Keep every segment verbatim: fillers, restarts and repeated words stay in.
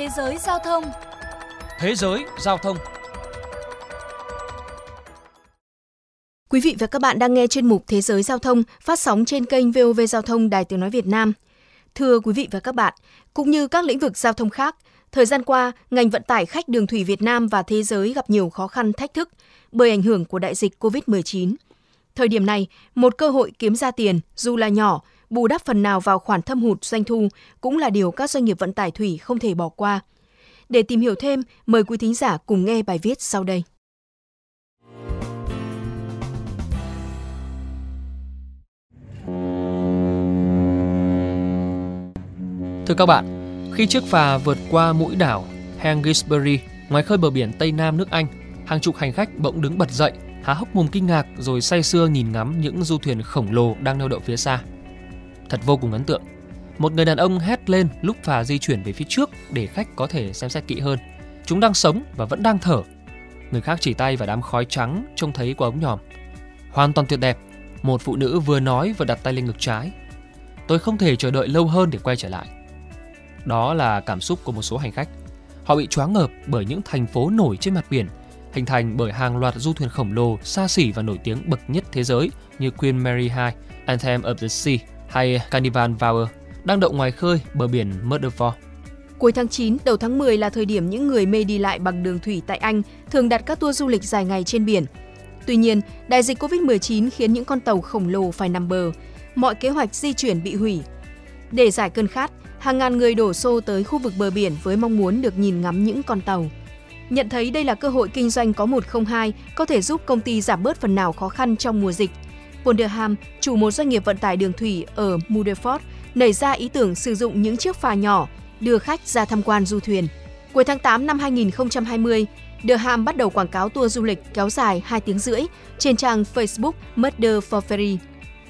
Thế giới giao thông. Thế giới giao thông. Quý vị và các bạn đang nghe chuyên mục Thế giới giao thông phát sóng trên kênh vê o vê Giao thông Đài Tiếng nói Việt Nam. Thưa quý vị và các bạn, cũng như các lĩnh vực giao thông khác, thời gian qua, ngành vận tải khách đường thủy Việt Nam và thế giới gặp nhiều khó khăn thách thức bởi ảnh hưởng của đại dịch cô vít mười chín. Thời điểm này, một cơ hội kiếm ra tiền, dù là nhỏ, bù đắp phần nào vào khoản thâm hụt doanh thu cũng là điều các doanh nghiệp vận tải thủy không thể bỏ qua. Để tìm hiểu thêm, mời quý thính giả cùng nghe bài viết sau đây. Thưa các bạn, khi chiếc phà vượt qua mũi đảo Hengistbury ngoài khơi bờ biển Tây Nam nước Anh, hàng chục hành khách bỗng đứng bật dậy, há hốc mồm kinh ngạc rồi say sưa nhìn ngắm những du thuyền khổng lồ đang neo đậu phía xa. Thật vô cùng ấn tượng. Một người đàn ông hét lên lúc phà di chuyển về phía trước để khách có thể xem xét kỹ hơn. Chúng đang sống và vẫn đang thở. Người khác chỉ tay vào đám khói trắng trông thấy qua ống nhòm. Hoàn toàn tuyệt đẹp, một phụ nữ vừa nói vừa đặt tay lên ngực trái. Tôi không thể chờ đợi lâu hơn để quay trở lại. Đó là cảm xúc của một số hành khách. Họ bị choáng ngợp bởi những thành phố nổi trên mặt biển, hình thành bởi hàng loạt du thuyền khổng lồ, xa xỉ và nổi tiếng bậc nhất thế giới như Queen Mary hai, Anthem of the Sea hay Carnival Vow đang đậu ngoài khơi bờ biển Mudeford. Cuối tháng chín, đầu tháng mười là thời điểm những người mê đi lại bằng đường thủy tại Anh thường đặt các tour du lịch dài ngày trên biển. Tuy nhiên, đại dịch cô vít mười chín khiến những con tàu khổng lồ phải nằm bờ, mọi kế hoạch di chuyển bị hủy. Để giải cơn khát, hàng ngàn người đổ xô tới khu vực bờ biển với mong muốn được nhìn ngắm những con tàu. Nhận thấy đây là cơ hội kinh doanh có một không hai có thể giúp công ty giảm bớt phần nào khó khăn trong mùa dịch, Paul Derham, chủ một doanh nghiệp vận tải đường thủy ở Motherford, nảy ra ý tưởng sử dụng những chiếc phà nhỏ đưa khách ra tham quan du thuyền. Cuối tháng tám năm hai nghìn không trăm hai mươi, Derham bắt đầu quảng cáo tour du lịch kéo dài hai tiếng rưỡi trên trang Facebook Motherford Ferry.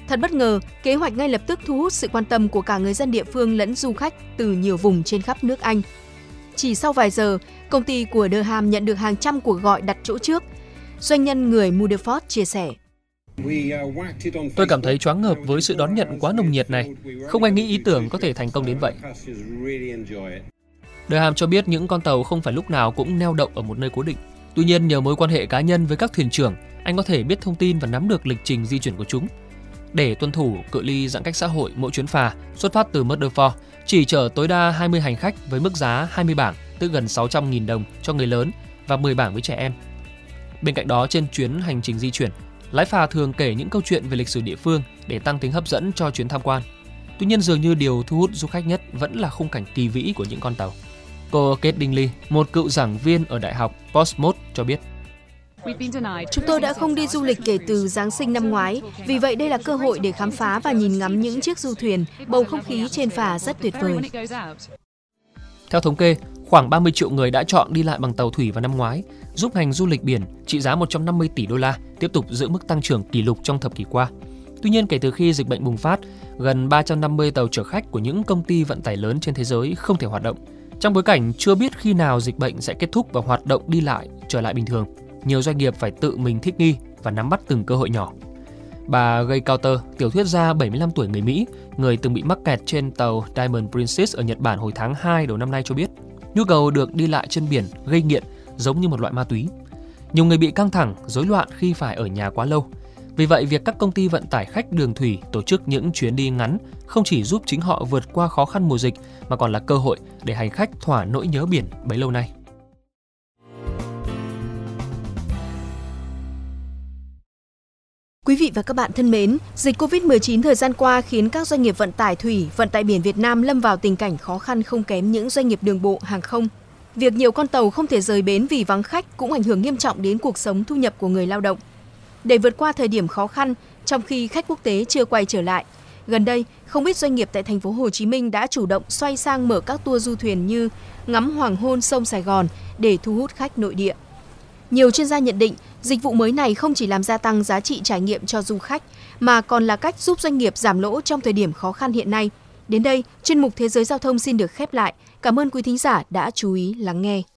Thật bất ngờ, kế hoạch ngay lập tức thu hút sự quan tâm của cả người dân địa phương lẫn du khách từ nhiều vùng trên khắp nước Anh. Chỉ sau vài giờ, công ty của Derham nhận được hàng trăm cuộc gọi đặt chỗ trước. Doanh nhân người Mudeford chia sẻ. Tôi cảm thấy choáng ngợp với sự đón nhận quá nồng nhiệt này. Không ai nghĩ ý tưởng có thể thành công đến vậy. Derham cho biết những con tàu không phải lúc nào cũng neo đậu ở một nơi cố định. Tuy nhiên, nhờ mối quan hệ cá nhân với các thuyền trưởng, anh có thể biết thông tin và nắm được lịch trình di chuyển của chúng. Để tuân thủ cự ly giãn cách xã hội, mỗi chuyến phà xuất phát từ Mudeford chỉ chở tối đa hai mươi hành khách với mức giá hai mươi bảng, tức gần sáu trăm nghìn đồng cho người lớn và mười bảng với trẻ em. Bên cạnh đó, trên chuyến hành trình di chuyển, lái phà thường kể những câu chuyện về lịch sử địa phương để tăng tính hấp dẫn cho chuyến tham quan. Tuy nhiên, dường như điều thu hút du khách nhất vẫn là khung cảnh kỳ vĩ của những con tàu. Cô Kate Bingley, một cựu giảng viên ở đại học PostMod cho biết. Chúng tôi đã không đi du lịch kể từ Giáng sinh năm ngoái, vì vậy đây là cơ hội để khám phá và nhìn ngắm những chiếc du thuyền, bầu không khí trên phà rất tuyệt vời. Theo thống kê, khoảng ba mươi triệu người đã chọn đi lại bằng tàu thủy vào năm ngoái, giúp ngành du lịch biển trị giá một trăm năm mươi tỷ đô la tiếp tục giữ mức tăng trưởng kỷ lục trong thập kỷ qua. Tuy nhiên, kể từ khi dịch bệnh bùng phát, gần ba trăm năm mươi tàu chở khách của những công ty vận tải lớn trên thế giới không thể hoạt động. Trong bối cảnh chưa biết khi nào dịch bệnh sẽ kết thúc và hoạt động đi lại trở lại bình thường, nhiều doanh nghiệp phải tự mình thích nghi và nắm bắt từng cơ hội nhỏ. Bà Gay Carter, tiểu thuyết gia bảy mươi lăm tuổi người Mỹ, người từng bị mắc kẹt trên tàu Diamond Princess ở Nhật Bản hồi tháng hai đầu năm nay cho biết, nhu cầu được đi lại trên biển gây nghiện giống như một loại ma túy. Nhiều người bị căng thẳng, rối loạn khi phải ở nhà quá lâu. Vì vậy, việc các công ty vận tải khách đường thủy tổ chức những chuyến đi ngắn không chỉ giúp chính họ vượt qua khó khăn mùa dịch mà còn là cơ hội để hành khách thỏa nỗi nhớ biển bấy lâu nay. Quý vị và các bạn thân mến, dịch cô vít mười chín thời gian qua khiến các doanh nghiệp vận tải thủy, vận tải biển Việt Nam lâm vào tình cảnh khó khăn không kém những doanh nghiệp đường bộ, hàng không. Việc nhiều con tàu không thể rời bến vì vắng khách cũng ảnh hưởng nghiêm trọng đến cuộc sống, thu nhập của người lao động. Để vượt qua thời điểm khó khăn, trong khi khách quốc tế chưa quay trở lại, gần đây, không ít doanh nghiệp tại thành phố Hồ Chí Minh đã chủ động xoay sang mở các tour du thuyền như ngắm hoàng hôn sông Sài Gòn để thu hút khách nội địa. Nhiều chuyên gia nhận định, dịch vụ mới này không chỉ làm gia tăng giá trị trải nghiệm cho du khách, mà còn là cách giúp doanh nghiệp giảm lỗ trong thời điểm khó khăn hiện nay. Đến đây, chuyên mục Thế giới Giao thông xin được khép lại. Cảm ơn quý thính giả đã chú ý lắng nghe.